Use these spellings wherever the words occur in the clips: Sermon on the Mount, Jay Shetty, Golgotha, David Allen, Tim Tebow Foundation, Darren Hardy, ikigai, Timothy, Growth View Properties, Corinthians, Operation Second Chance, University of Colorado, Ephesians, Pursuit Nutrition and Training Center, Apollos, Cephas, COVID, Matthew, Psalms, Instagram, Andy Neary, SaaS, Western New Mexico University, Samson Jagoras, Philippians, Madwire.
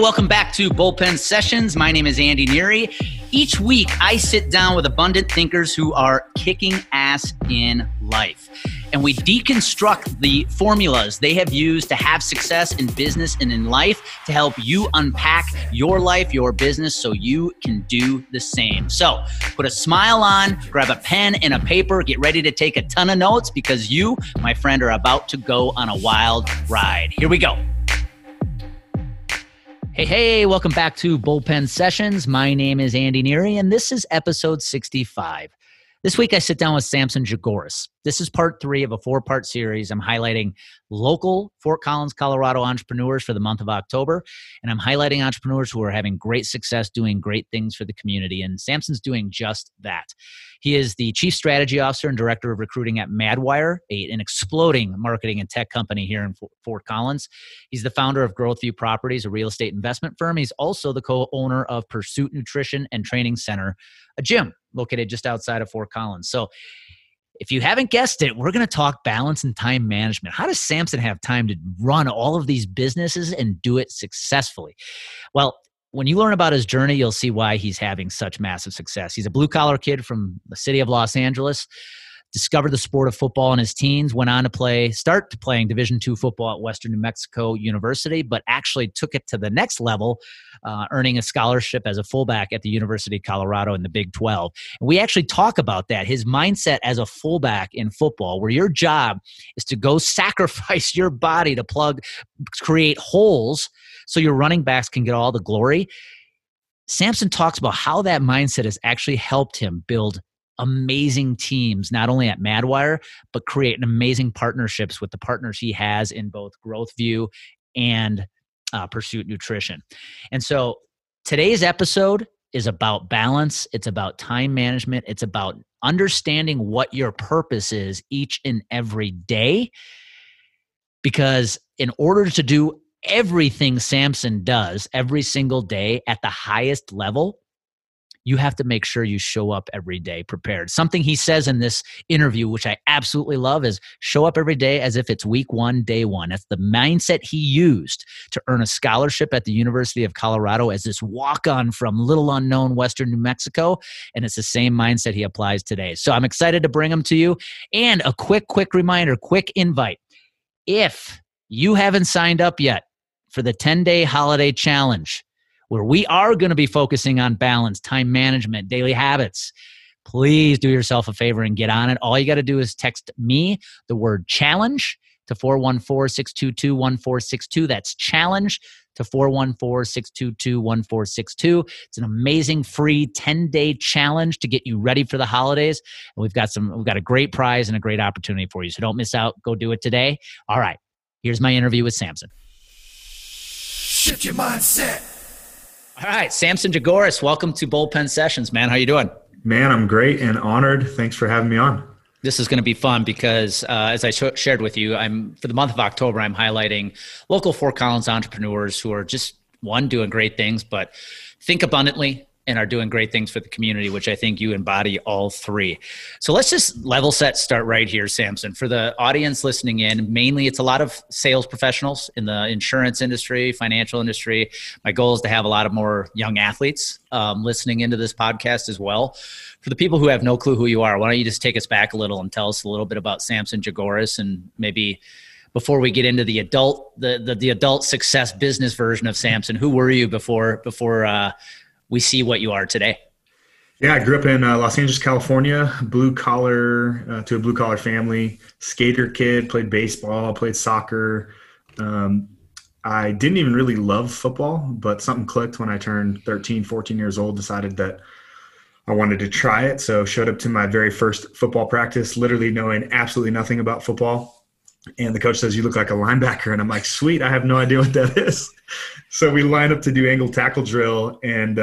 welcome back to Bullpen Sessions. My name is Andy Neary. Each week, I sit down with abundant thinkers who are kicking ass in life. And we deconstruct the formulas they have used to have success in business and in life to help you unpack your life, your business, so you can do the same. So put a smile on, grab a pen and a paper, get ready to take a ton of notes because you, my friend, are about to go on a wild ride. Here we go. Hey, welcome back to Bullpen Sessions. My name is Andy Neary, and this is episode 65. This week, I sit down with Samson Jagoras. This is part 3 of a 4-part series. I'm highlighting local Fort Collins, Colorado entrepreneurs for the month of October, and I'm highlighting entrepreneurs who are having great success doing great things for the community, and Samson's doing just that. He is the Chief Strategy Officer and Director of Recruiting at Madwire, an exploding marketing and tech company here in Fort Collins. He's the founder of Growth View Properties, a real estate investment firm. He's also the co-owner of Pursuit Nutrition and Training Center, a gym located just outside of Fort Collins. So if you haven't guessed it, we're going to talk balance and time management. How does Samson have time to run all of these businesses and do it successfully? Well, when you learn about his journey, you'll see why he's having such massive success. He's a blue-collar kid from the city of Los Angeles, discovered the sport of football in his teens, went on to start playing Division II football at Western New Mexico University, but actually took it to the next level, earning a scholarship as a fullback at the University of Colorado in the Big 12. And we actually talk about that, his mindset as a fullback in football, where your job is to go sacrifice your body to create holes so your running backs can get all the glory. Samson talks about how that mindset has actually helped him build amazing teams, not only at Madwire, but create amazing partnerships with the partners he has in both Growth View and Pursuit Nutrition. And so today's episode is about balance. It's about time management. It's about understanding what your purpose is each and every day, because in order to do everything Samson does every single day at the highest level, you have to make sure you show up every day prepared. Something he says in this interview, which I absolutely love, is show up every day as if it's week one, day one. That's the mindset he used to earn a scholarship at the University of Colorado as this walk-on from little unknown Western New Mexico. And it's the same mindset he applies today. So I'm excited to bring him to you. And a quick reminder, quick invite. If you haven't signed up yet for the 10-day holiday challenge, where we are going to be focusing on balance, time management, daily habits, please do yourself a favor and get on it. All you got to do is text me the word challenge to 414-622-1462. That's challenge to 414-622-1462. It's an amazing free 10-day challenge to get you ready for the holidays. And we've got a great prize and a great opportunity for you. So don't miss out. Go do it today. All right. Here's my interview with Samson. Shift your mindset. All right, Samson Jagoras, welcome to Bullpen Sessions, man. How you doing? Man, I'm great and honored. Thanks for having me on. This is going to be fun because, as I shared with you, for the month of October, I'm highlighting local Fort Collins entrepreneurs who are just, one, doing great things, but think abundantly and are doing great things for the community, which I think you embody all three. So let's just level set, start right here, Samson. For the audience listening in, mainly it's a lot of sales professionals in the insurance industry, financial industry. My goal is to have a lot of more young athletes listening into this podcast as well. For the people who have no clue who you are, why don't you just take us back a little and tell us a little bit about Samson Jagoras, and maybe before we get into the adult, the adult success business version of Samson, who were you before we see what you are today? Yeah, I grew up in Los Angeles, California, to a blue collar family, skater kid, played baseball, played soccer. I didn't even really love football, but something clicked when I turned 13, 14 years old, decided that I wanted to try it. So showed up to my very first football practice, literally knowing absolutely nothing about football. And the coach says, "You look like a linebacker." And I'm like, sweet, I have no idea what that is. So we line up to do angle tackle drill. And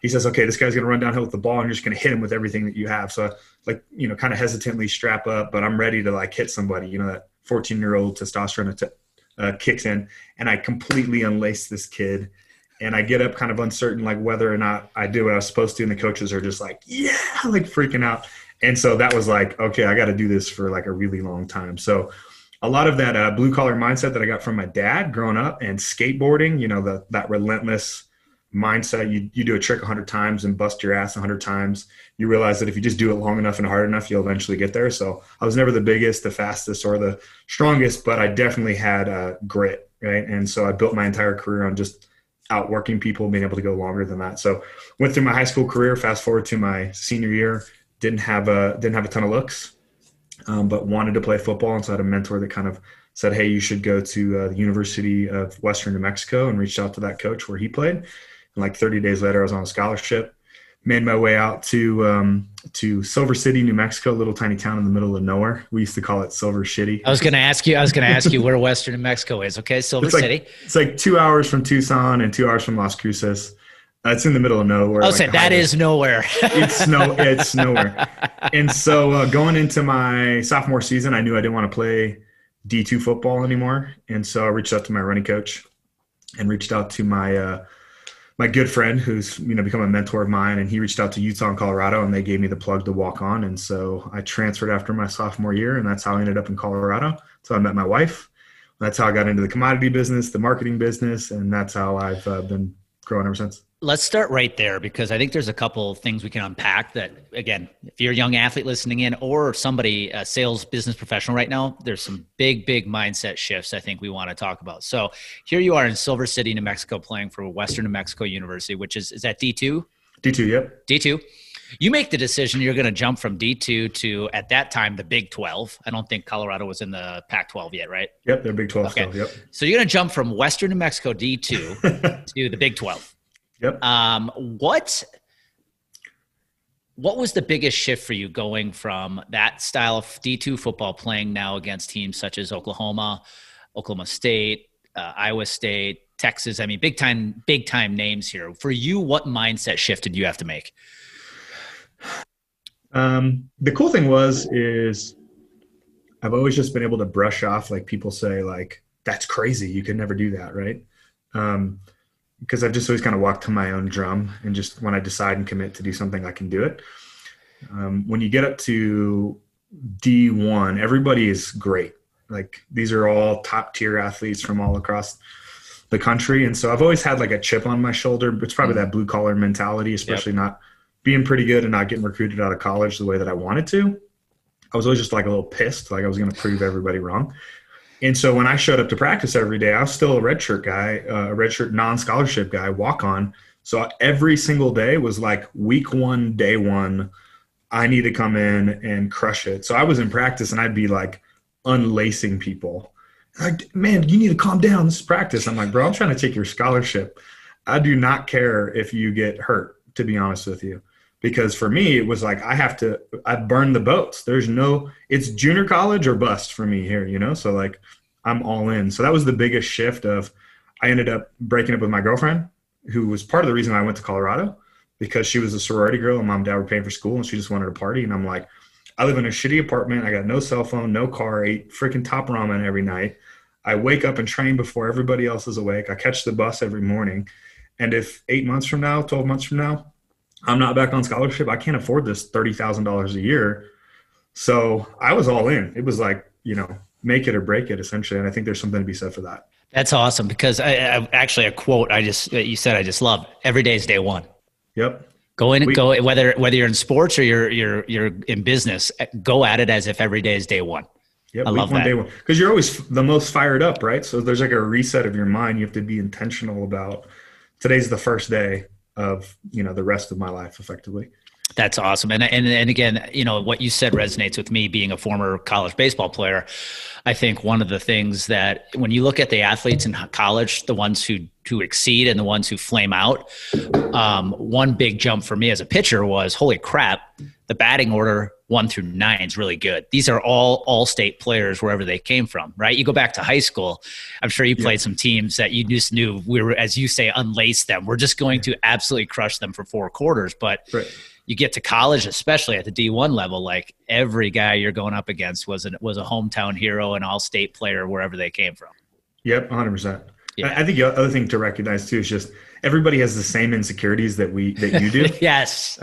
he says, okay, this guy's going to run downhill with the ball and you're just going to hit him with everything that you have. So I, kind of hesitantly strap up, but I'm ready to hit somebody. That 14-year-old testosterone kicks in. And I completely unlace this kid. And I get up kind of uncertain, whether or not I do what I was supposed to. And the coaches are just freaking out. And so that was okay, I got to do this for a really long time. So a lot of that blue collar mindset that I got from my dad growing up, and skateboarding, you know, that relentless mindset. You do a trick 100 times and bust your ass 100 times. You realize that if you just do it long enough and hard enough, you'll eventually get there. So I was never the biggest, the fastest, or the strongest, but I definitely had grit, right? And so I built my entire career on just outworking people, being able to go longer than that. So went through my high school career, fast forward to my senior year, didn't have a ton of looks, but wanted to play football. And so I had a mentor that kind of said, hey, you should go to the University of Western New Mexico, and reached out to that coach where he played. And like 30 days later, I was on a scholarship, made my way out to Silver City, New Mexico, a little tiny town in the middle of nowhere. We used to call it Silver Shitty. I was going to ask you where Western New Mexico is. Okay. Silver City. It's like 2 hours from Tucson and 2 hours from Las Cruces. It's in the middle of nowhere. Oh, so that is nowhere. It's nowhere. And so going into my sophomore season, I knew I didn't want to play D2 football anymore. And so I reached out to my running coach and reached out to my, my good friend who's, you know, become a mentor of mine, and he reached out to Utah and Colorado, and they gave me the plug to walk on. And so I transferred after my sophomore year, and that's how I ended up in Colorado. So I met my wife. That's how I got into the commodity business, the marketing business. And that's how I've been growing ever since. Let's start right there, because I think there's a couple of things we can unpack that, again, if you're a young athlete listening in, or somebody, a sales business professional right now, there's some big, big mindset shifts I think we want to talk about. So here you are in Silver City, New Mexico, playing for Western New Mexico University, which is that D2? D2, yep. D2. You make the decision you're going to jump from D2 to, at that time, the Big 12. I don't think Colorado was in the Pac-12 yet, right? Yep, they're Big 12. Okay. Still, yep. So you're going to jump from Western New Mexico D2 to the Big 12. Yep. What was the biggest shift for you going from that style of D2 football, playing now against teams such as Oklahoma, Oklahoma State, Iowa State, Texas? I mean, big time names here. For you, what mindset shift did you have to make? The cool thing is I've always just been able to brush off, like people say, like, that's crazy, you could never do that, right? Because I've just always kind of walked to my own drum, and just when I decide and commit to do something, I can do it. When you get up to D1, everybody is great. Like, these are all top tier athletes from all across the country. And so I've always had like a chip on my shoulder. It's probably that blue collar mentality, especially not being pretty good and not getting recruited out of college the way that I wanted to. I was always just like a little pissed, like I was going to prove everybody wrong. And so when I showed up to practice every day, I was still a redshirt guy, a redshirt non-scholarship guy, walk-on. So every single day was like week one, day one, I need to come in and crush it. So I was in practice, and I'd be like unlacing people. Like, man, you need to calm down. This is practice. I'm like, bro, I'm trying to take your scholarship. I do not care if you get hurt, to be honest with you. Because for me, it was like, I burned the boats. It's junior college or bust for me here, you know? So like, I'm all in. So that was the biggest shift of, I ended up breaking up with my girlfriend, who was part of the reason I went to Colorado, because she was a sorority girl, and mom and dad were paying for school, and she just wanted to party. And I'm like, I live in a shitty apartment. I got no cell phone, no car, I eat freaking top ramen every night. I wake up and train before everybody else is awake. I catch the bus every morning. And if 8 months from now, 12 months from now, I'm not back on scholarship, I can't afford this $30,000 a year. So I was all in. It was like, you know, make it or break it, essentially. And I think there's something to be said for that. That's awesome, because I actually, a quote I just love. Every day is day one. Yep. Go in and go, whether you're in sports or you're in business, go at it as if every day is day one. Yep, I love that. Day one. Because you're always the most fired up, right? So there's like a reset of your mind. You have to be intentional about, today's the first day of, you know, the rest of my life, effectively. That's awesome. And again, you know, what you said resonates with me, being a former college baseball player. I think one of the things that, when you look at the athletes in college, the ones who exceed and the ones who flame out, one big jump for me as a pitcher was, holy crap, the batting order 1 through 9 is really good. These are all state players wherever they came from, right? You go back to high school, I'm sure you played some teams that you just knew we were, as you say, unlace them. We're just going to absolutely crush them for 4 quarters. But you get to college, especially at the D1 level, like every guy you're going up against was a hometown hero and all state player wherever they came from. Yep. 100%. Yeah. I think the other thing to recognize too is just everybody has the same insecurities that you do. Yes.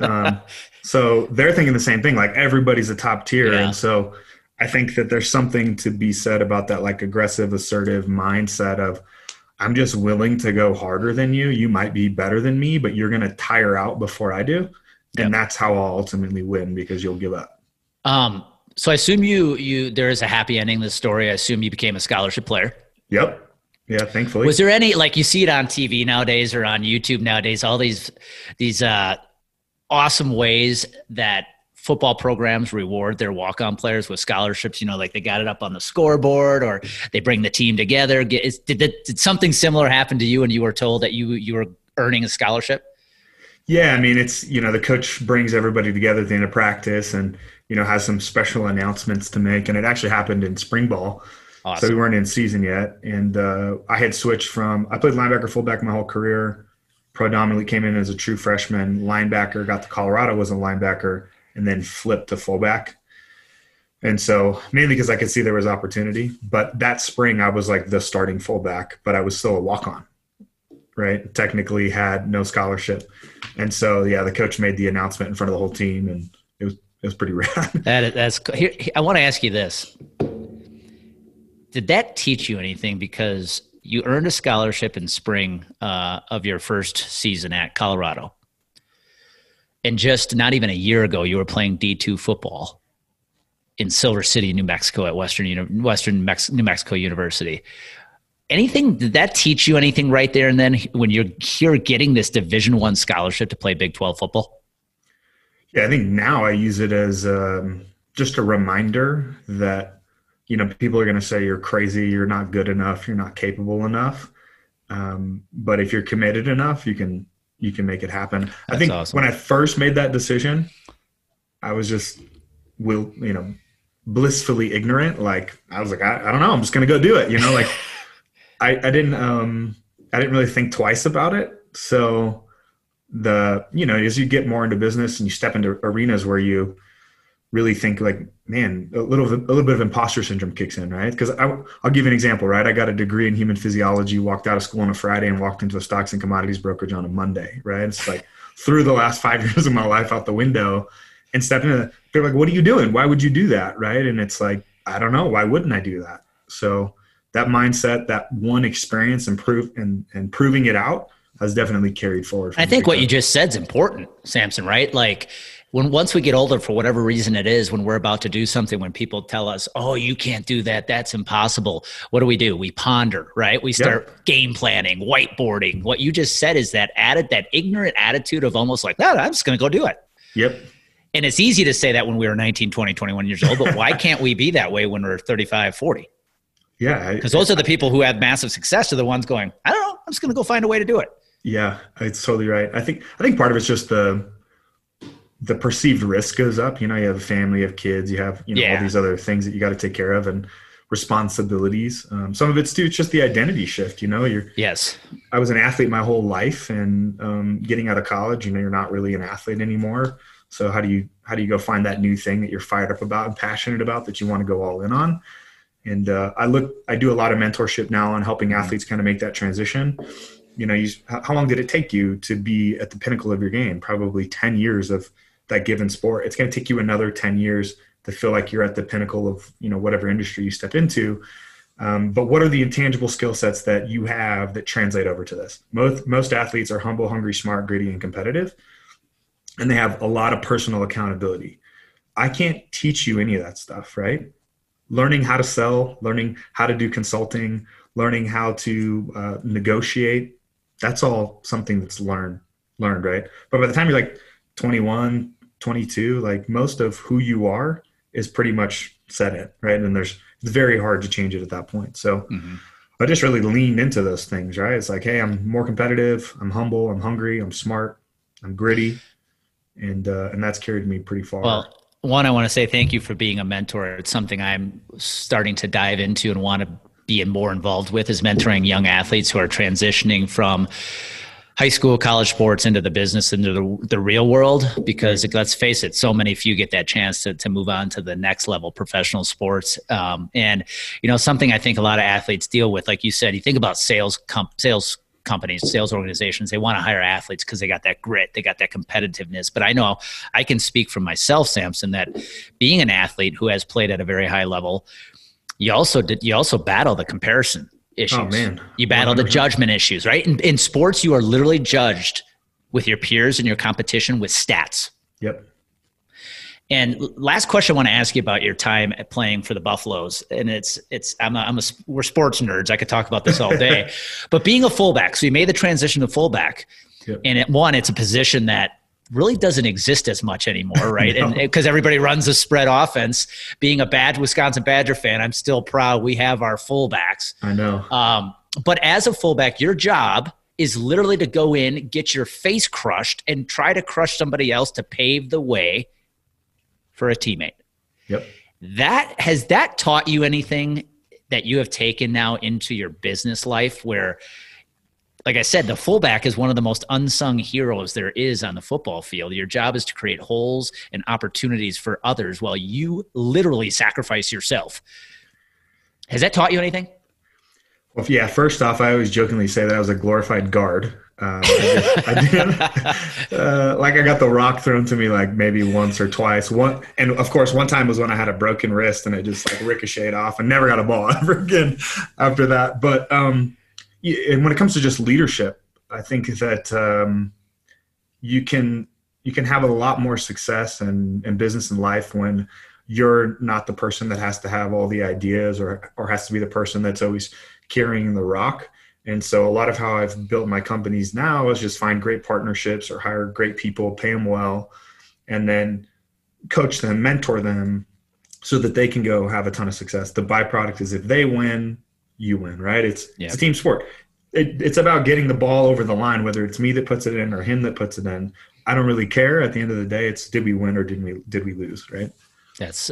So they're thinking the same thing, like everybody's a top tier. Yeah. And so I think that there's something to be said about that, like, aggressive, assertive mindset of, I'm just willing to go harder than you. You might be better than me, but you're going to tire out before I do. And that's how I'll ultimately win, because you'll give up. So I assume there is a happy ending to this story. I assume you became a scholarship player. Yep. Yeah, thankfully. Was there any, like, you see it on TV nowadays or on YouTube nowadays, all these awesome ways that football programs reward their walk-on players with scholarships, you know, like they got it up on the scoreboard or they bring the team together. Did something similar happen to you and you were told that you were earning a scholarship? Yeah. I mean, it's, you know, the coach brings everybody together at the end of practice and, you know, has some special announcements to make. And it actually happened in spring ball. Awesome. So we weren't in season yet. And I had switched from, I played linebacker, fullback my whole career, predominantly came in as a true freshman linebacker, got to Colorado, was a linebacker, and then flipped to fullback. And so mainly because I could see there was opportunity, but that spring I was like the starting fullback, but I was still a walk-on, right? Technically had no scholarship. And so, yeah, the coach made the announcement in front of the whole team and it was pretty rad. That's cool. Here, I want to ask you this. Did that teach you anything? Because you earned a scholarship in spring of your first season at Colorado. And just not even a year ago, you were playing D2 football in Silver City, New Mexico at Western New Mexico University. Anything, did that teach you anything right there? And then when you're here getting this Division I scholarship to play Big 12 football? Yeah, I think now I use it as just a reminder that, you know, people are going to say you're crazy, you're not good enough, you're not capable enough. But if you're committed enough, you can make it happen. I think awesome. When I first made that decision, I was just, blissfully ignorant. Like I was like, I don't know, I'm just going to go do it. You know, like I didn't really think twice about it. So as you get more into business and you step into arenas where you really think like, man, a little bit of imposter syndrome kicks in, right? Because I'll give you an example, right? I got a degree in human physiology, walked out of school on a Friday and walked into a stocks and commodities brokerage on a Monday, right? It's like threw the last 5 years of my life out the window and stepped into they're like, what are you doing? Why would you do that, right? And it's like, I don't know. Why wouldn't I do that? So that mindset, that one experience and proving it out has definitely carried forward. I think what you just said is important, Samson, right? Like, once we get older, for whatever reason it is, when we're about to do something, when people tell us, oh, you can't do that, that's impossible, what do? We ponder, right? We start game planning, whiteboarding. What you just said is that ignorant attitude of almost like, no, I'm just going to go do it. Yep. And it's easy to say that when we were 19, 20, 21 years old, but why can't we be that way when we're 35, 40? Yeah. Because those are the people who have massive success are the ones going, I don't know, I'm just going to go find a way to do it. Yeah, it's totally right. I think part of it's just the perceived risk goes up. You know, you have a family, you have kids, you have, all these other things that you got to take care of and responsibilities. Some of it's too, it's just the identity shift, you know, I was an athlete my whole life and, getting out of college, you know, you're not really an athlete anymore. So how do you go find that new thing that you're fired up about and passionate about that you want to go all in on? And, I do a lot of mentorship now on helping athletes kind of make that transition. You know, how long did it take you to be at the pinnacle of your game? Probably 10 years of that given sport. It's going to take you another 10 years to feel like you're at the pinnacle of, whatever industry you step into. But what are the intangible skill sets that you have that translate over to this? Most athletes are humble, hungry, smart, gritty, and competitive. And they have a lot of personal accountability. I can't teach you any of that stuff, right? Learning how to sell, learning how to do consulting, learning how to negotiate. That's all something that's learned, right? But by the time you're like 21, 22, like most of who you are is pretty much set in, right? And it's very hard to change it at that point. So I just really leaned into those things, right? It's like, hey, I'm more competitive. I'm humble. I'm hungry. I'm smart. I'm gritty. And that's carried me pretty far. Well, one, I want to say thank you for being a mentor. It's something I'm starting to dive into and want to be more involved with, is mentoring young athletes who are transitioning from high school, college sports into the business, into the real world, because let's face it, so many few get that chance to move on to the next level, professional sports. And something I think a lot of athletes deal with, like you said, you think about sales companies, sales organizations, they want to hire athletes because they got that grit, they got that competitiveness. But I know I can speak for myself, Samson, that being an athlete who has played at a very high level, you also battle the comparison issues. Oh, man. You battle 100%. The judgment issues, right? In sports, you are literally judged with your peers and your competition with stats. Yep. And last question I want to ask you about your time at playing for the Buffaloes. And we're sports nerds. I could talk about this all day, but being a fullback, so you made the transition to fullback. Yep. And it's a position that really doesn't exist as much anymore, right? No. And because everybody runs a spread offense. Being a bad Wisconsin Badger fan, I'm still proud we have our fullbacks. I know. But as a fullback, your job is literally to go in, get your face crushed, and try to crush somebody else to pave the way for a teammate. Yep. Has that taught you anything that you have taken now into your business life where, like I said, the fullback is one of the most unsung heroes there is on the football field. Your job is to create holes and opportunities for others while you literally sacrifice yourself. Has that taught you anything? Well, yeah, first off, I always jokingly say that I was a glorified guard. I got the rock thrown to me like maybe once or twice. And of course, one time was when I had a broken wrist and it just like ricocheted off and never got a ball ever again after that. But and when it comes to just leadership, I think that you can have a lot more success in business and life when you're not the person that has to have all the ideas or has to be the person that's always carrying the rock. And so a lot of how I've built my companies now is just find great partnerships or hire great people, pay them well, and then coach them, mentor them so that they can go have a ton of success. The byproduct is if they win, you win, right? It's a team sport. It's about getting the ball over the line, whether it's me that puts it in or him that puts it in. I don't really care. At the end of the day, it's did we win or did we lose, right? That's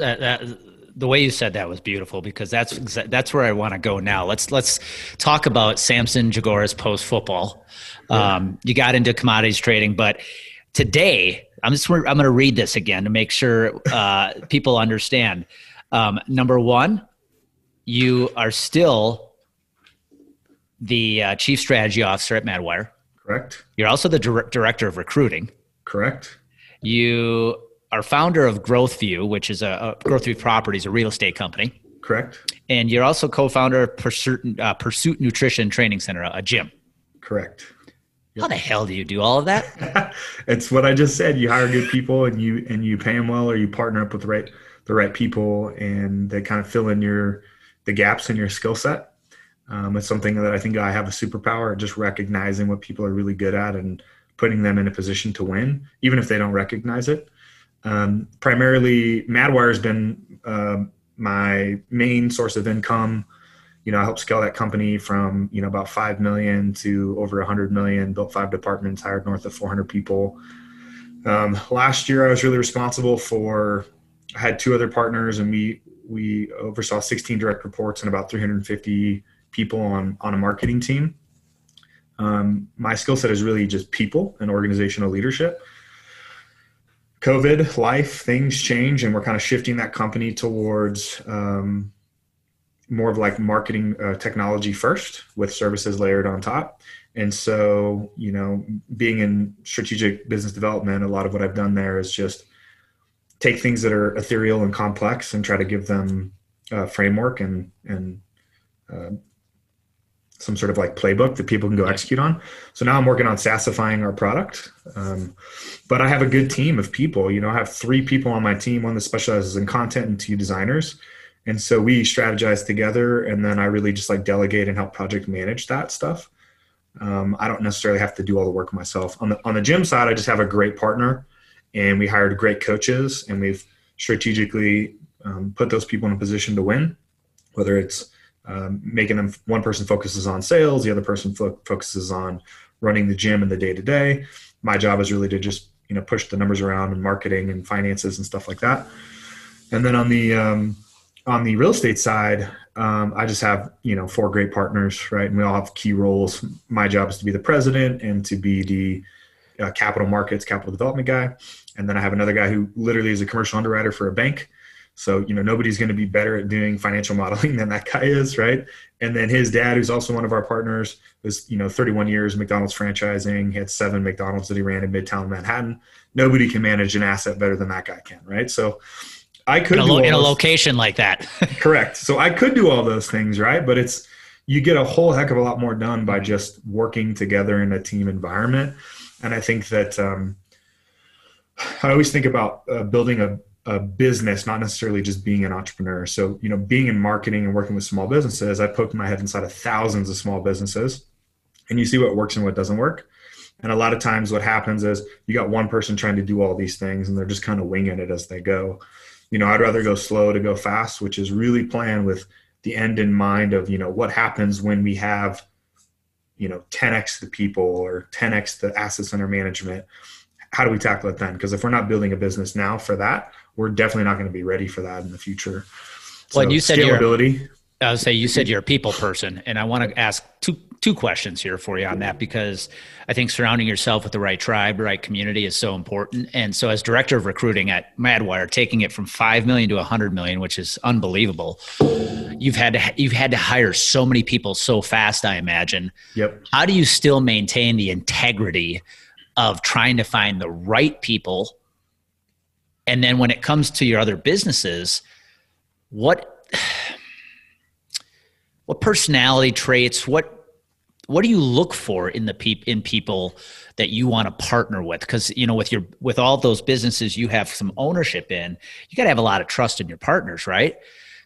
the way you said that was beautiful, because that's where I want to go now. Let's talk about Samson Jagoras post football. You got into commodities trading, but today I'm going to read this again to make sure people understand. Number one, you are still the chief strategy officer at Madwire. Correct. You're also the director of recruiting. Correct. You are founder of Growth View, which is a Growth View Properties, a real estate company. Correct. And you're also co-founder of Pursuit Nutrition and Training Center, a gym. Correct. Yep. How the hell do you do all of that? It's what I just said. You hire good people and you pay them well, or you partner up with the right people, and they kind of fill in the gaps in your skill set. It's something that I think I have a superpower, just recognizing what people are really good at and putting them in a position to win, even if they don't recognize it. Primarily, Madwire has been my main source of income. You know, I helped scale that company from, you know, about 5 million to over 100 million, built 5 departments, hired north of 400 people. Last year, I was really responsible for, I had 2 other partners, and we oversaw 16 direct reports and about 350 people on a marketing team. My skill set is really just people and organizational leadership. COVID, life, things change, and we're kind of shifting that company towards more of like marketing technology first with services layered on top. And so, you know, being in strategic business development, a lot of what I've done there is just take things that are ethereal and complex and try to give them a framework and some sort of like playbook that people can go execute on. So now I'm working on SaaSifying our product. But I have a good team of people. You know, I have 3 people on my team, one that specializes in content and 2 designers. And so we strategize together, and then I really just like delegate and help project manage that stuff. I don't necessarily have to do all the work myself. On the gym side, I just have a great partner, and we hired great coaches, and we've strategically put those people in a position to win, whether it's making them, one person focuses on sales, the other person focuses on running the gym and the day to day. My job is really to just, you know, push the numbers around and marketing and finances and stuff like that. And then on the real estate side, I just have, you know, 4 great partners, right? And we all have key roles. My job is to be the president and to be the capital markets, capital development guy. And then I have another guy who literally is a commercial underwriter for a bank. So, you know, nobody's going to be better at doing financial modeling than that guy is, right? And then his dad, who's also one of our partners, was, you know, 31 years McDonald's franchising. He had 7 McDonald's that he ran in Midtown Manhattan. Nobody can manage an asset better than that guy can, right? So I could in a location like that. Correct. So I could do all those things, right? But it's, you get a whole heck of a lot more done by just working together in a team environment. And I think that I always think about building a business, not necessarily just being an entrepreneur. So, you know, being in marketing and working with small businesses, I poked my head inside of thousands of small businesses, and you see what works and what doesn't work. And a lot of times what happens is you got one person trying to do all these things and they're just kind of winging it as they go. You know, I'd rather go slow to go fast, which is really plan with the end in mind of, you know, what happens when we have, you know, 10x the people or 10x the assets under management. How do we tackle it then? Because if we're not building a business now for that, we're definitely not going to be ready for that in the future. So, well, and you said scalability. I would say you said you're a people person, and I want to ask two questions here for you on that, because I think surrounding yourself with the right tribe, right community is so important. And so as director of recruiting at Madwire, taking it from 5 million to 100 million, which is unbelievable, you've had to hire so many people so fast, I imagine. Yep. How do you still maintain the integrity of trying to find the right people? And then when it comes to your other businesses, what personality traits, what do you look for in the people that you want to partner with? Because, you know, with all those businesses you have some ownership in, you got to have a lot of trust in your partners, right?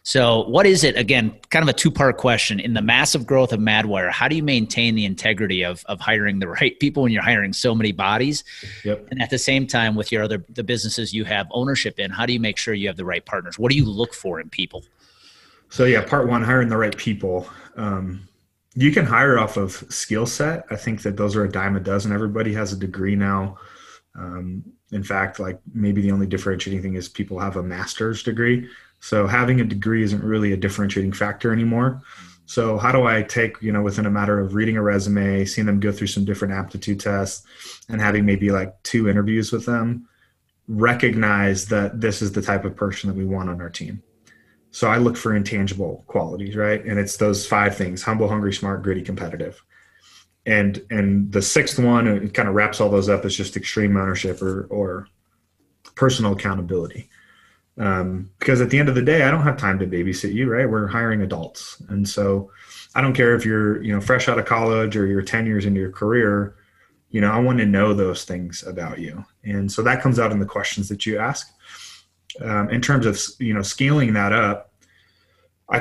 So what is it, again, kind of a two-part question, in the massive growth of Madwire, how do you maintain the integrity of hiring the right people when you're hiring so many bodies? Yep. And at the same time, with your other, the businesses you have ownership in, how do you make sure you have the right partners? What do you look for in people? So yeah, part one, hiring the right people. You can hire off of skill set. I think that those are a dime a dozen. Everybody has a degree now. In fact, like maybe the only differentiating thing is people have a master's degree. So having a degree isn't really a differentiating factor anymore. So how do I take, you know, within a matter of reading a resume, seeing them go through some different aptitude tests and having maybe like 2 interviews with them, recognize that this is the type of person that we want on our team. So I look for intangible qualities, right? And it's those 5 things: humble, hungry, smart, gritty, competitive. And the 6th one, it kind of wraps all those up, is just extreme ownership or personal accountability. Because at the end of the day, I don't have time to babysit you, right? We're hiring adults. And so I don't care if you're, you know, fresh out of college or you're 10 years into your career, you know, I want to know those things about you. And so that comes out in the questions that you ask. In terms of, you know, scaling that up,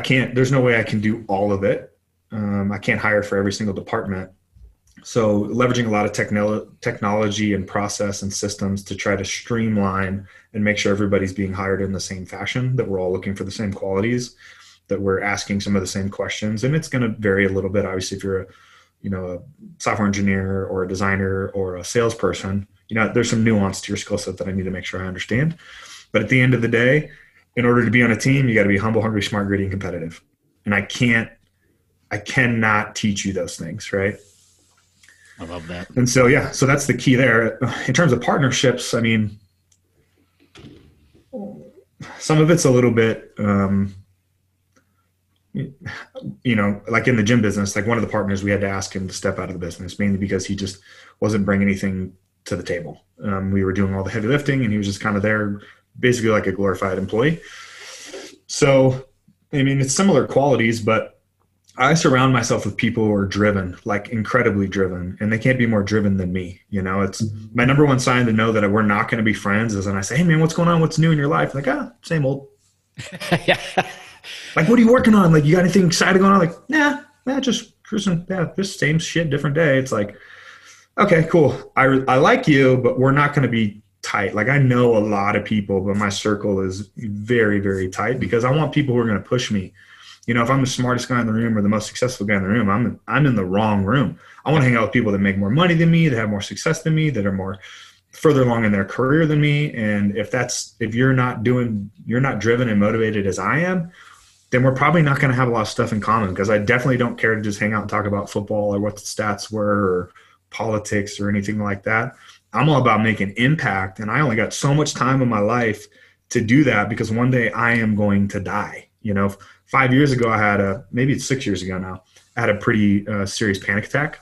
there's no way I can do all of it. I can't hire for every single department. So leveraging a lot of technology and process and systems to try to streamline and make sure everybody's being hired in the same fashion, that we're all looking for the same qualities, that we're asking some of the same questions. And it's going to vary a little bit. Obviously, if you're a software engineer or a designer or a salesperson, you know, there's some nuance to your skill set that I need to make sure I understand. But at the end of the day, in order to be on a team, you got to be humble, hungry, smart, gritty, and competitive. And I cannot teach you those things, right? I love that. And so, yeah, so that's the key there. In terms of partnerships, I mean, some of it's a little bit, you know, like in the gym business, like one of the partners, we had to ask him to step out of the business, mainly because he just wasn't bringing anything to the table. We were doing all the heavy lifting and he was just kind of there, basically like a glorified employee. So, I mean, it's similar qualities, but I surround myself with people who are driven, like incredibly driven, and they can't be more driven than me. You know, it's my number one sign to know that we're not going to be friends is when I say, "Hey man, what's going on? What's new in your life?" Like, same old. Yeah. Like, what are you working on? Like, you got anything exciting going on? Like, nah, just cruising. Yeah, just same shit, different day. It's like, okay, cool. I like you, but we're not going to be tight. Like, I know a lot of people, but my circle is very, very tight because I want people who are going to push me. You know, if I'm the smartest guy in the room or the most successful guy in the room, I'm in the wrong room. I want to hang out with people that make more money than me, that have more success than me, that are more further along in their career than me. And if you're not driven and motivated as I am, then we're probably not going to have a lot of stuff in common, because I definitely don't care to just hang out and talk about football or what the stats were or politics or anything like that. I'm all about making impact, and I only got so much time in my life to do that, because one day I am going to die. You know, 5 years ago, I had a, maybe it's 6 years ago now, I had a pretty serious panic attack,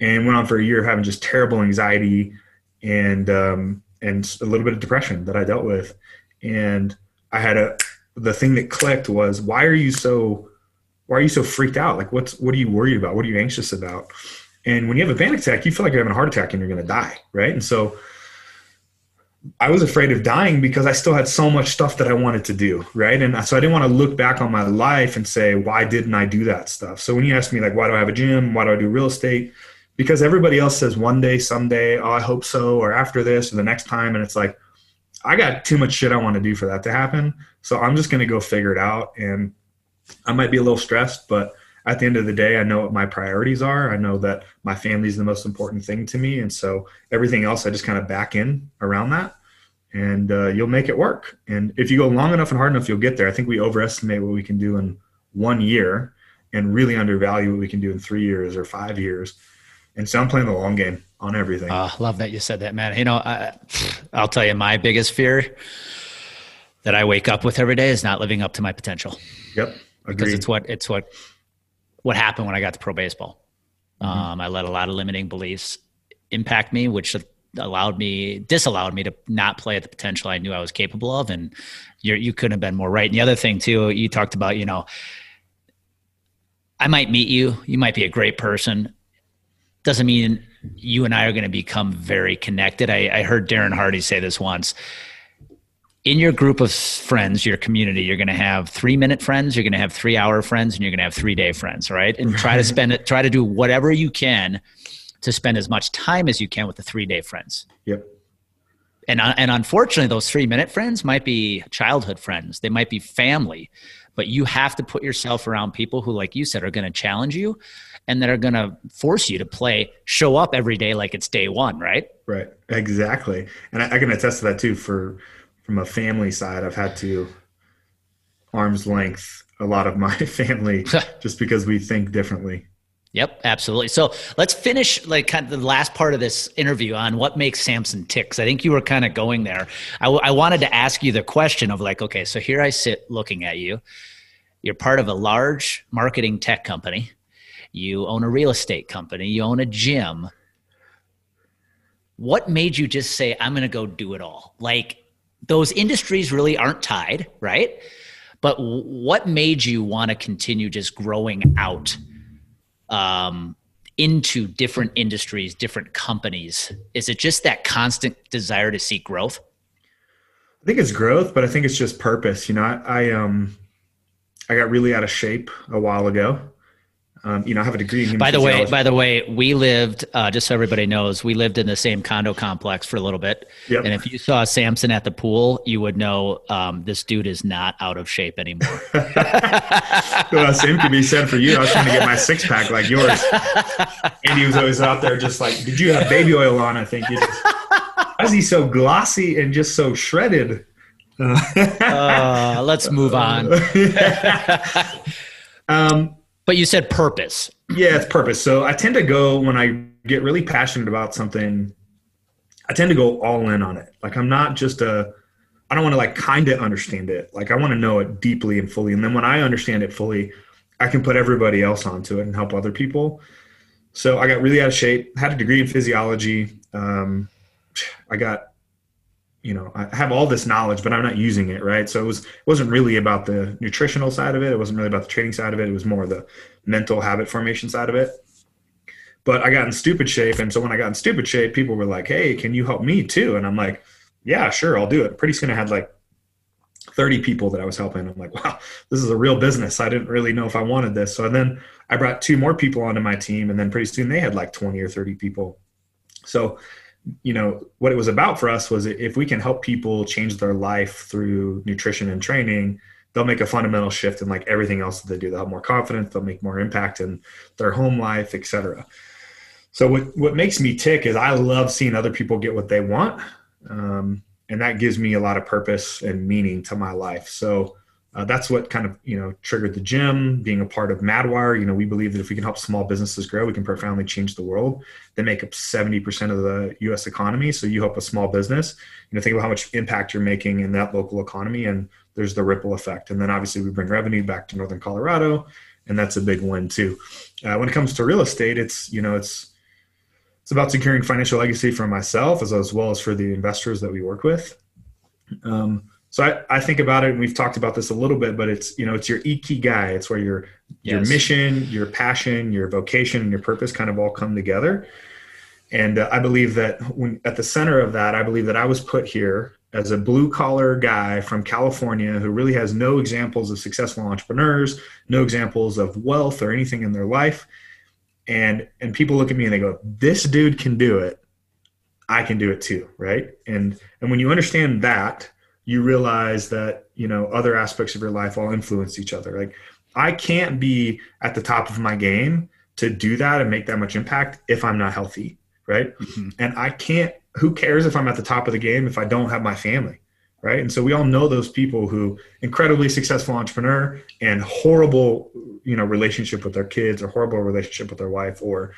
and went on for a year having just terrible anxiety and a little bit of depression that I dealt with. And I had the thing that clicked was, why are you so freaked out? Like, what are you worried about? What are you anxious about? And when you have a panic attack, you feel like you're having a heart attack and you're going to die. Right. And so I was afraid of dying because I still had so much stuff that I wanted to do. Right. And so I didn't want to look back on my life and say, why didn't I do that stuff? So when you ask me, like, why do I have a gym? Why do I do real estate? Because everybody else says one day, someday, oh, I hope so, or after this, or the next time. And it's like, I got too much shit I want to do for that to happen. So I'm just going to go figure it out. And I might be a little stressed, but at the end of the day, I know what my priorities are. I know that my family is the most important thing to me. And so everything else, I just kind of back in around that, and you'll make it work. And if you go long enough and hard enough, you'll get there. I think we overestimate what we can do in 1 year and really undervalue what we can do in 3 years or 5 years. And so I'm playing the long game on everything. Love that you said that, man. You know, I'll tell you, my biggest fear that I wake up with every day is not living up to my potential. Yep. Agreed. Because it's what happened when I got to pro baseball. Mm-hmm. I let a lot of limiting beliefs impact me, which disallowed me to not play at the potential I knew I was capable of. And you couldn't have been more right. And the other thing too, you talked about, you know, I might meet you, you might be a great person. Doesn't mean you and I are going to become very connected. I heard Darren Hardy say this once. In your group of friends, your community, you're going to have 3-minute friends, you're going to have 3-hour friends, and you're going to have 3-day friends, right? And try to do whatever you can to spend as much time as you can with the 3-day friends. Yep. And unfortunately, those 3-minute friends might be childhood friends. They might be family, but you have to put yourself around people who, like you said, are going to challenge you and that are going to force you to show up every day like it's day one, right? Right. Exactly. And I can attest to that too From a family side, I've had to arm's length a lot of my family just because we think differently. Yep, absolutely. So let's finish like kind of the last part of this interview on what makes Samson tick. I think you were kind of going there. I wanted to ask you the question of like, okay, so here I sit looking at you. You're part of a large marketing tech company. You own a real estate company. You own a gym. What made you just say, I'm going to go do it all? Like, those industries really aren't tied, right? But what made you want to continue just growing out into different industries, different companies? Is it just that constant desire to seek growth? I think it's growth, but I think it's just purpose. You know, I got really out of shape a while ago. You know, I have a degree in human physiology. By the way, we lived, just so everybody knows, we lived in the same condo complex for a little bit. Yep. And if you saw Samson at the pool, you would know this dude is not out of shape anymore. Well, same could be said for you. I was trying to get my six pack like yours. Andy was always out there just like, did you have baby oil on? I think you just, why is he so glossy and just so shredded? Let's move on. But you said purpose. Yeah, it's purpose. So I tend to go, when I get really passionate about something, I tend to go all in on it. Like, I'm not just I don't want to like kind of understand it. Like, I want to know it deeply and fully. And then when I understand it fully, I can put everybody else onto it and help other people. So I got really out of shape, had a degree in physiology. I have all this knowledge, but I'm not using it, right? So it wasn't really about the nutritional side of it. It wasn't really about the training side of it. It was more the mental habit formation side of it. But I got in stupid shape. And so when I got in stupid shape, people were like, hey, can you help me too? And I'm like, yeah, sure, I'll do it. Pretty soon I had like 30 people that I was helping. I'm like, wow, this is a real business. I didn't really know if I wanted this. So then I brought 2 more people onto my team. And then pretty soon they had like 20 or 30 people. So you know, what it was about for us was, if we can help people change their life through nutrition and training, they'll make a fundamental shift in like everything else that they do. They'll have more confidence, they'll make more impact in their home life, etc. So what makes me tick is I love seeing other people get what they want. And that gives me a lot of purpose and meaning to my life. So That's what kind of, triggered the gym, being a part of Madwire. We believe that if we can help small businesses grow, we can profoundly change the world. They make up 70% of the U.S. economy. So you help a small business, think about how much impact you're making in that local economy, and there's the ripple effect. And then obviously we bring revenue back to Northern Colorado, and that's a big win too. When it comes to real estate, it's about securing financial legacy for myself as well as for the investors that we work with. So I think about it, and we've talked about this a little bit, but it's, it's your ikigai. It's where your mission, your passion, your vocation, and your purpose kind of all come together. And I believe that at the center of that, I believe that I was put here as a blue collar guy from California who really has no examples of successful entrepreneurs, no examples of wealth or anything in their life. And people look at me and they go, this dude can do it. I can do it too. Right. And when you understand that, you realize that, other aspects of your life all influence each other. Like, I can't be at the top of my game to do that and make that much impact if I'm not healthy, right? Mm-hmm. And I can't, who cares if I'm at the top of the game if I don't have my family, right? And so we all know those people who, incredibly successful entrepreneur and horrible, relationship with their kids, or horrible relationship with their wife, or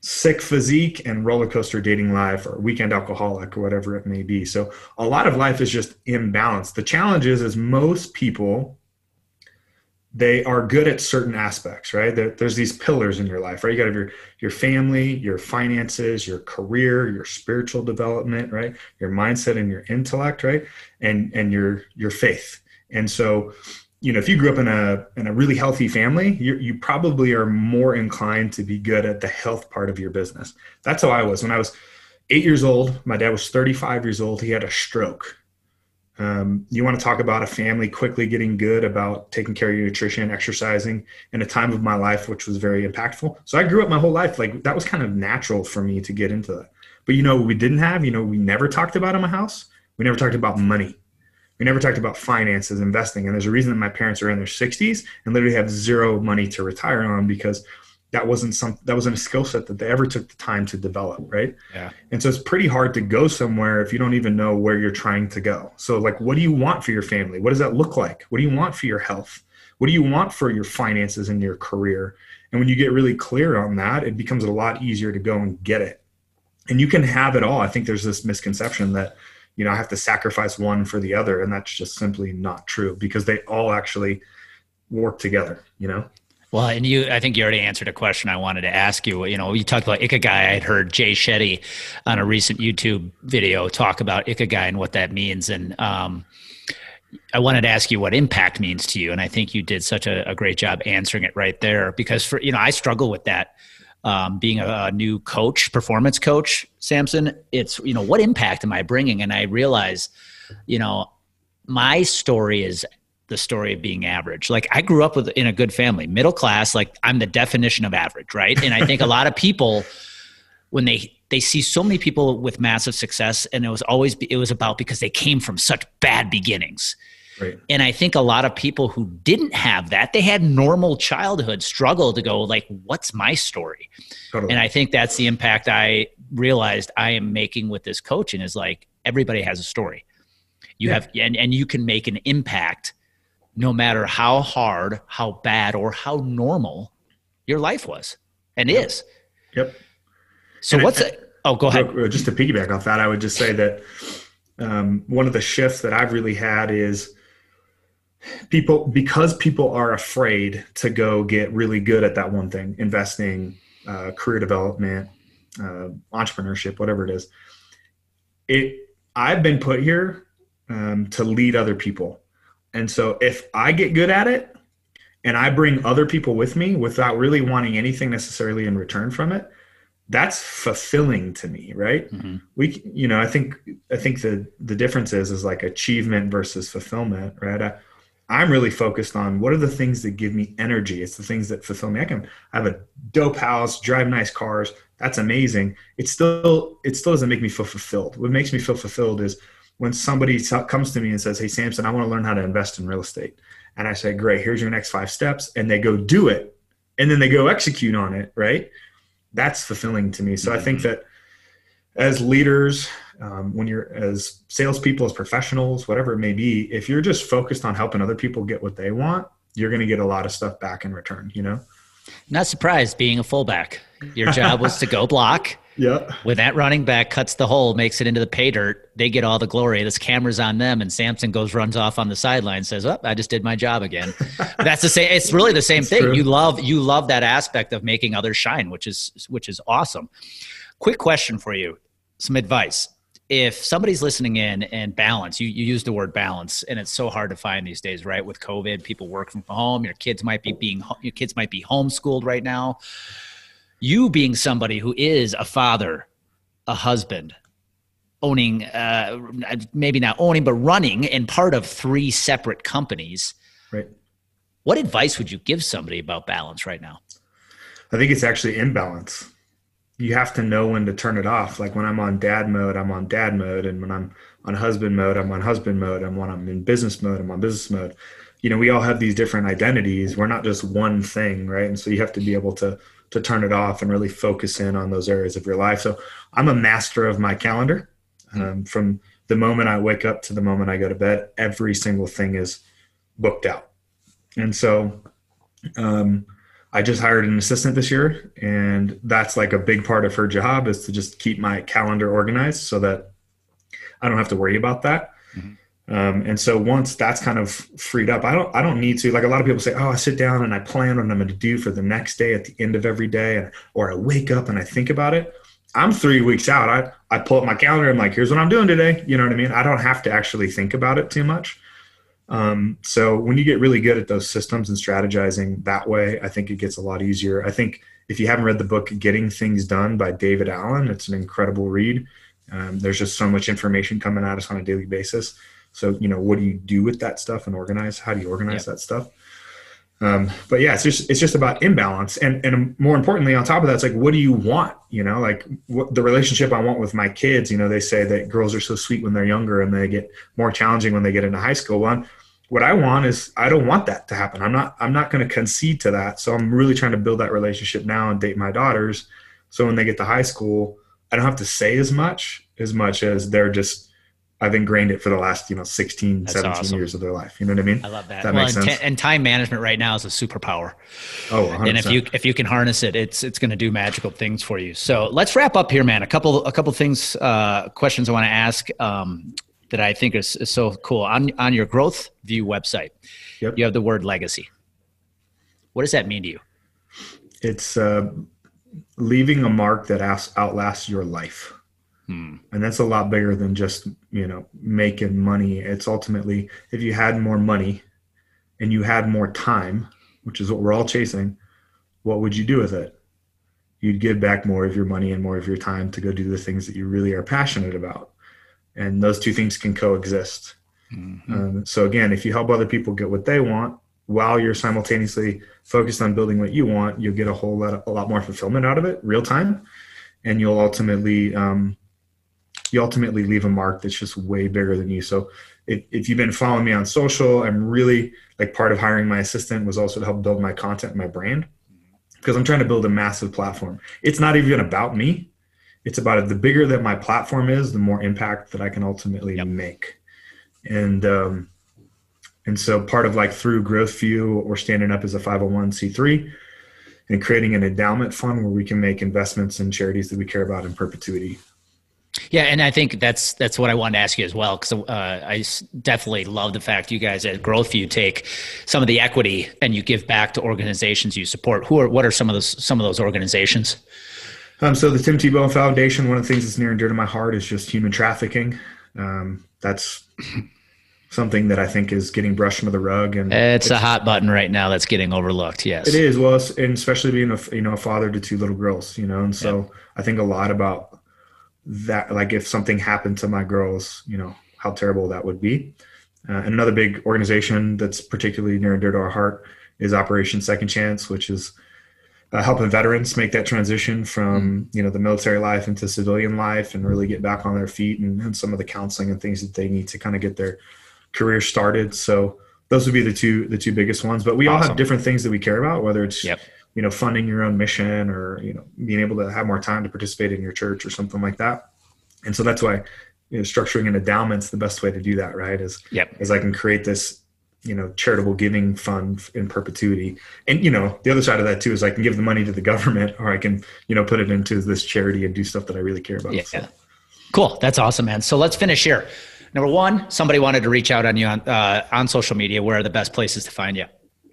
sick physique and roller coaster dating life, or weekend alcoholic, or whatever it may be. So a lot of life is just imbalanced. The challenge is most people, they are good at certain aspects, right? There's these pillars in your life, right? You got to have your family, your finances, your career, your spiritual development, right? Your mindset and your intellect, right? And your faith. And so, if you grew up in a really healthy family, you probably are more inclined to be good at the health part of your business. That's how I was. When I was 8 years old, my dad was 35 years old. He had a stroke. You want to talk about a family quickly getting good about taking care of your nutrition, exercising, in a time of my life which was very impactful. So I grew up my whole life, like, that was kind of natural for me to get into that. But we didn't have, we never talked about in my house. We never talked about money. We never talked about finances, investing. And there's a reason that my parents are in their 60s and literally have zero money to retire on, because that wasn't a skill set that they ever took the time to develop, right? Yeah. And so it's pretty hard to go somewhere if you don't even know where you're trying to go. So, like, what do you want for your family? What does that look like? What do you want for your health? What do you want for your finances and your career? And when you get really clear on that, it becomes a lot easier to go and get it. And you can have it all. I think there's this misconception that, I have to sacrifice one for the other. And that's just simply not true, because they all actually work together, Well, and I think you already answered a question I wanted to ask you. You talked about ikigai. I'd heard Jay Shetty on a recent YouTube video talk about ikigai and what that means. And I wanted to ask you what impact means to you. And I think you did such a great job answering it right there, because I struggle with that. Being a new coach, performance coach, Samson, it's, what impact am I bringing? And I realize, my story is the story of being average. Like, I grew up in a good family, middle class. Like, I'm the definition of average, right? And I think a lot of people, when they see so many people with massive success, and it was about, because they came from such bad beginnings. Right. And I think a lot of people who didn't have that, they had normal childhood, struggle to go, like, what's my story? Totally. And I think that's the impact I realized I am making with this coaching, is like, everybody has a story. You have, and you can make an impact no matter how hard, how bad, or how normal your life was and is. Yep. So go ahead. Just to piggyback off that, I would just say that one of the shifts that I've really had is, because people are afraid to go get really good at that one thing, investing, career development, entrepreneurship, whatever it is. I've been put here to lead other people. And so if I get good at it and I bring other people with me without really wanting anything necessarily in return from it, that's fulfilling to me, right? Mm-hmm. I think the difference is like achievement versus fulfillment, right? I'm really focused on what are the things that give me energy. It's the things that fulfill me. I have a dope house, drive nice cars. That's amazing. It still doesn't make me feel fulfilled. What makes me feel fulfilled is when somebody comes to me and says, "Hey, Samson, I want to learn how to invest in real estate." And I say, "Great, here's your next 5 steps." And they go do it. And then they go execute on it, right? That's fulfilling to me. So I think that as leaders, when you're as salespeople, as professionals, whatever it may be, if you're just focused on helping other people get what they want, you're going to get a lot of stuff back in return, you know? Not surprised being a fullback. Your job was to go block. Yeah. When that running back cuts the hole, makes it into the pay dirt, they get all the glory. This camera's on them, and Samson goes, runs off on the sideline, says, "Oh, I just did my job again." But that's the same. It's really the same thing. True. You love that aspect of making others shine, which is awesome. Quick question for you, some advice. If somebody's listening in and balance, you use the word balance, and it's so hard to find these days, right? With COVID, people work from home. Your kids might be homeschooled right now. You being somebody who is a father, a husband, owning, maybe not owning, but running and part of three separate companies. Right. What advice would you give somebody about balance right now? I think it's actually imbalance. You have to know when to turn it off. Like when I'm on dad mode, I'm on dad mode. And when I'm on husband mode, I'm on husband mode. And when I'm in business mode, I'm on business mode. You know, we all have these different identities. We're not just one thing, right? And so you have to be able to turn it off and really focus in on those areas of your life. So I'm a master of my calendar. From the moment I wake up to the moment I go to bed, every single thing is booked out. And so I just hired an assistant this year, and that's like a big part of her job is to just keep my calendar organized so that I don't have to worry about that. Mm-hmm. And so once that's kind of freed up, I don't need to, like a lot of people say, oh, I sit down and I plan what I'm going to do for the next day at the end of every day, or I wake up and I think about it. I'm 3 weeks out. I pull up my calendar. I'm like, here's what I'm doing today. You know what I mean? I don't have to actually think about it too much. So when you get really good at those systems and strategizing that way, I think it gets a lot easier. I think if you haven't read the book, Getting Things Done by David Allen, it's an incredible read. There's just so much information coming at us on a daily basis. So, you know, what do you do with that stuff and organize? How do you organize that stuff? But yeah, it's just about imbalance. And more importantly, on top of that, it's like, what do you want? You know, like what the relationship I want with my kids, you know, they say that girls are so sweet when they're younger and they get more challenging when they get into high school. Well, what I want is I don't want that to happen. I'm not going to concede to that. So I'm really trying to build that relationship now and date my daughters. So when they get to high school, I don't have to say as much as they're just, I've ingrained it for the last, 16, that's 17 awesome. Years of their life. You know what I mean? I love that. That makes sense. And time management right now is a superpower. Oh, 100%. And if you can harness it, it's going to do magical things for you. So let's wrap up here, man. A couple things, questions I want to ask, that I think is so cool on your Growth View website. Yep. You have the word legacy. What does that mean to you? It's, leaving a mark that outlasts your life. And that's a lot bigger than just, making money. It's ultimately, if you had more money and you had more time, which is what we're all chasing, what would you do with it? You'd give back more of your money and more of your time to go do the things that you really are passionate about. And those two things can coexist. Mm-hmm. So again, if you help other people get what they want while you're simultaneously focused on building what you want, you'll get a lot more fulfillment out of it, real time. And you'll ultimately, you leave a mark that's just way bigger than you. So if you've been following me on social, I'm really like part of hiring my assistant was also to help build my content and my brand because I'm trying to build a massive platform. It's not even about me. It's about the bigger that my platform is, the more impact that I can ultimately make. And so part of like through Growth View or standing up as a 501c3 and creating an endowment fund where we can make investments in charities that we care about in perpetuity. Yeah. And I think that's what I wanted to ask you as well. Cause I definitely love the fact you guys at Growth View take some of the equity and you give back to organizations you support. What are some of those organizations? So the Tim Tebow Foundation, one of the things that's near and dear to my heart is just human trafficking. That's something that I think is getting brushed under the rug. And it's a hot button right now that's getting overlooked. Yes, it is. Well, and especially being a father to two little girls, and so I think a lot about that, like if something happened to my girls, how terrible that would be. And another big organization that's particularly near and dear to our heart is Operation Second Chance, which is helping veterans make that transition from, the military life into civilian life and really get back on their feet and some of the counseling and things that they need to kind of get their career started. So those would be the two biggest ones, but we all have different things that we care about, whether it's, funding your own mission or, being able to have more time to participate in your church or something like that. And so that's why, you know, structuring an endowment's the best way to do that, right? Is I can create this, you know, charitable giving fund in perpetuity. And, you know, the other side of that too, is I can give the money to the government, or I can, you know, put it into this charity and do stuff that I really care about. Yeah. So. Cool. That's awesome, man. So let's finish here. Number one, somebody wanted to reach out on you on social media. Where are the best places to find you?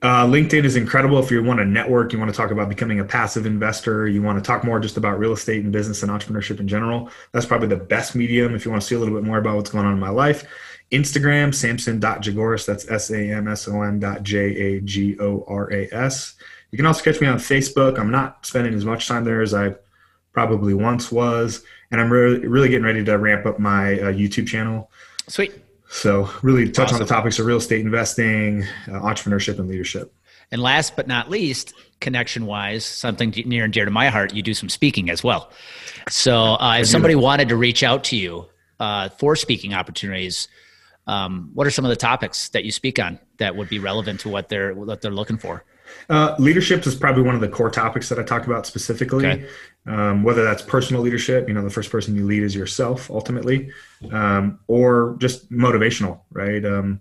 LinkedIn is incredible. If you want to network, you want to talk about becoming a passive investor, you want to talk more just about real estate and business and entrepreneurship in general, that's probably the best medium. If you want to see a little bit more about what's going on in my life, Instagram, Samson.Jagoras, that's Samson.Jagoras. You can also catch me on Facebook. I'm not spending as much time there as I probably once was. And I'm really getting ready to ramp up my YouTube channel. Sweet. So really touch on the topics of real estate investing, entrepreneurship, and leadership. And last but not least, connection-wise, something near and dear to my heart, you do some speaking as well. So if somebody wanted to reach out to you for speaking opportunities, what are some of the topics that you speak on that would be relevant to what they're looking for? Leadership is probably one of the core topics that I talk about specifically, okay. Whether that's personal leadership, you know, the first person you lead is yourself ultimately, or just motivational, right? You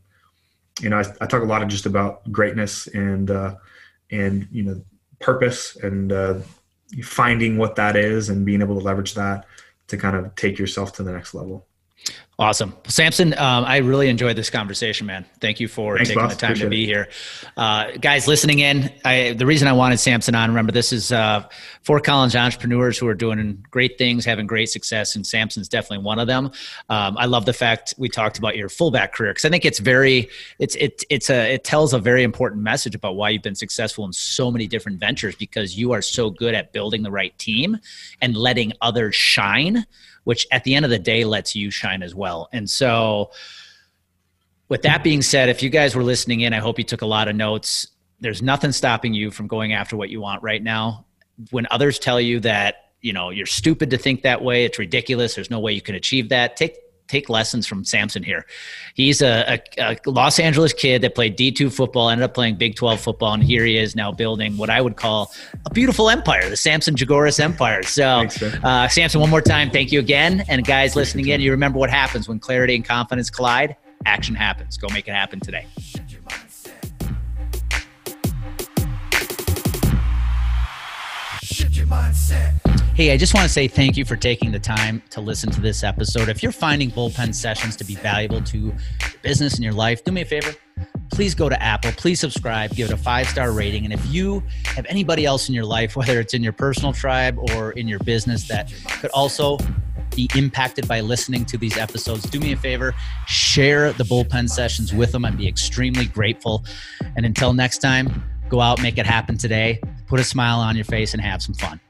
know, I talk a lot of just about greatness and, you know, purpose and, finding what that is and being able to leverage that to kind of take yourself to the next level. Awesome. Samson, I really enjoyed this conversation, man. Thank you for taking the time to be here. Guys listening in, the reason I wanted Samson on, remember this is for college entrepreneurs who are doing great things, having great success, and Samson's definitely one of them. I love the fact we talked about your fullback career, because I think it tells a very important message about why you've been successful in so many different ventures, because you are so good at building the right team and letting others shine, which at the end of the day lets you shine as well. And so with that being said, if you guys were listening in, I hope you took a lot of notes. There's nothing stopping you from going after what you want right now. When others tell you that, you know, you're stupid to think that way, it's ridiculous, there's no way you can achieve that, take lessons from Samson here. He's a Los Angeles kid that played D2 football, ended up playing Big 12 football, and here he is now building what I would call a beautiful empire, the Samson Jagoras empire. So Samson, one more time, thank you again. And guys listening in, you remember what happens when clarity and confidence collide, action happens. Go make it happen today. Shift your mindset. Hey, I just want to say thank you for taking the time to listen to this episode. If you're finding bullpen sessions to be valuable to your business and your life, do me a favor. Please go to Apple. Please subscribe. Give it a 5-star rating. And if you have anybody else in your life, whether it's in your personal tribe or in your business, that could also be impacted by listening to these episodes, do me a favor. Share the bullpen sessions with them. I'd be extremely grateful. And until next time, go out, make it happen today. Put a smile on your face and have some fun.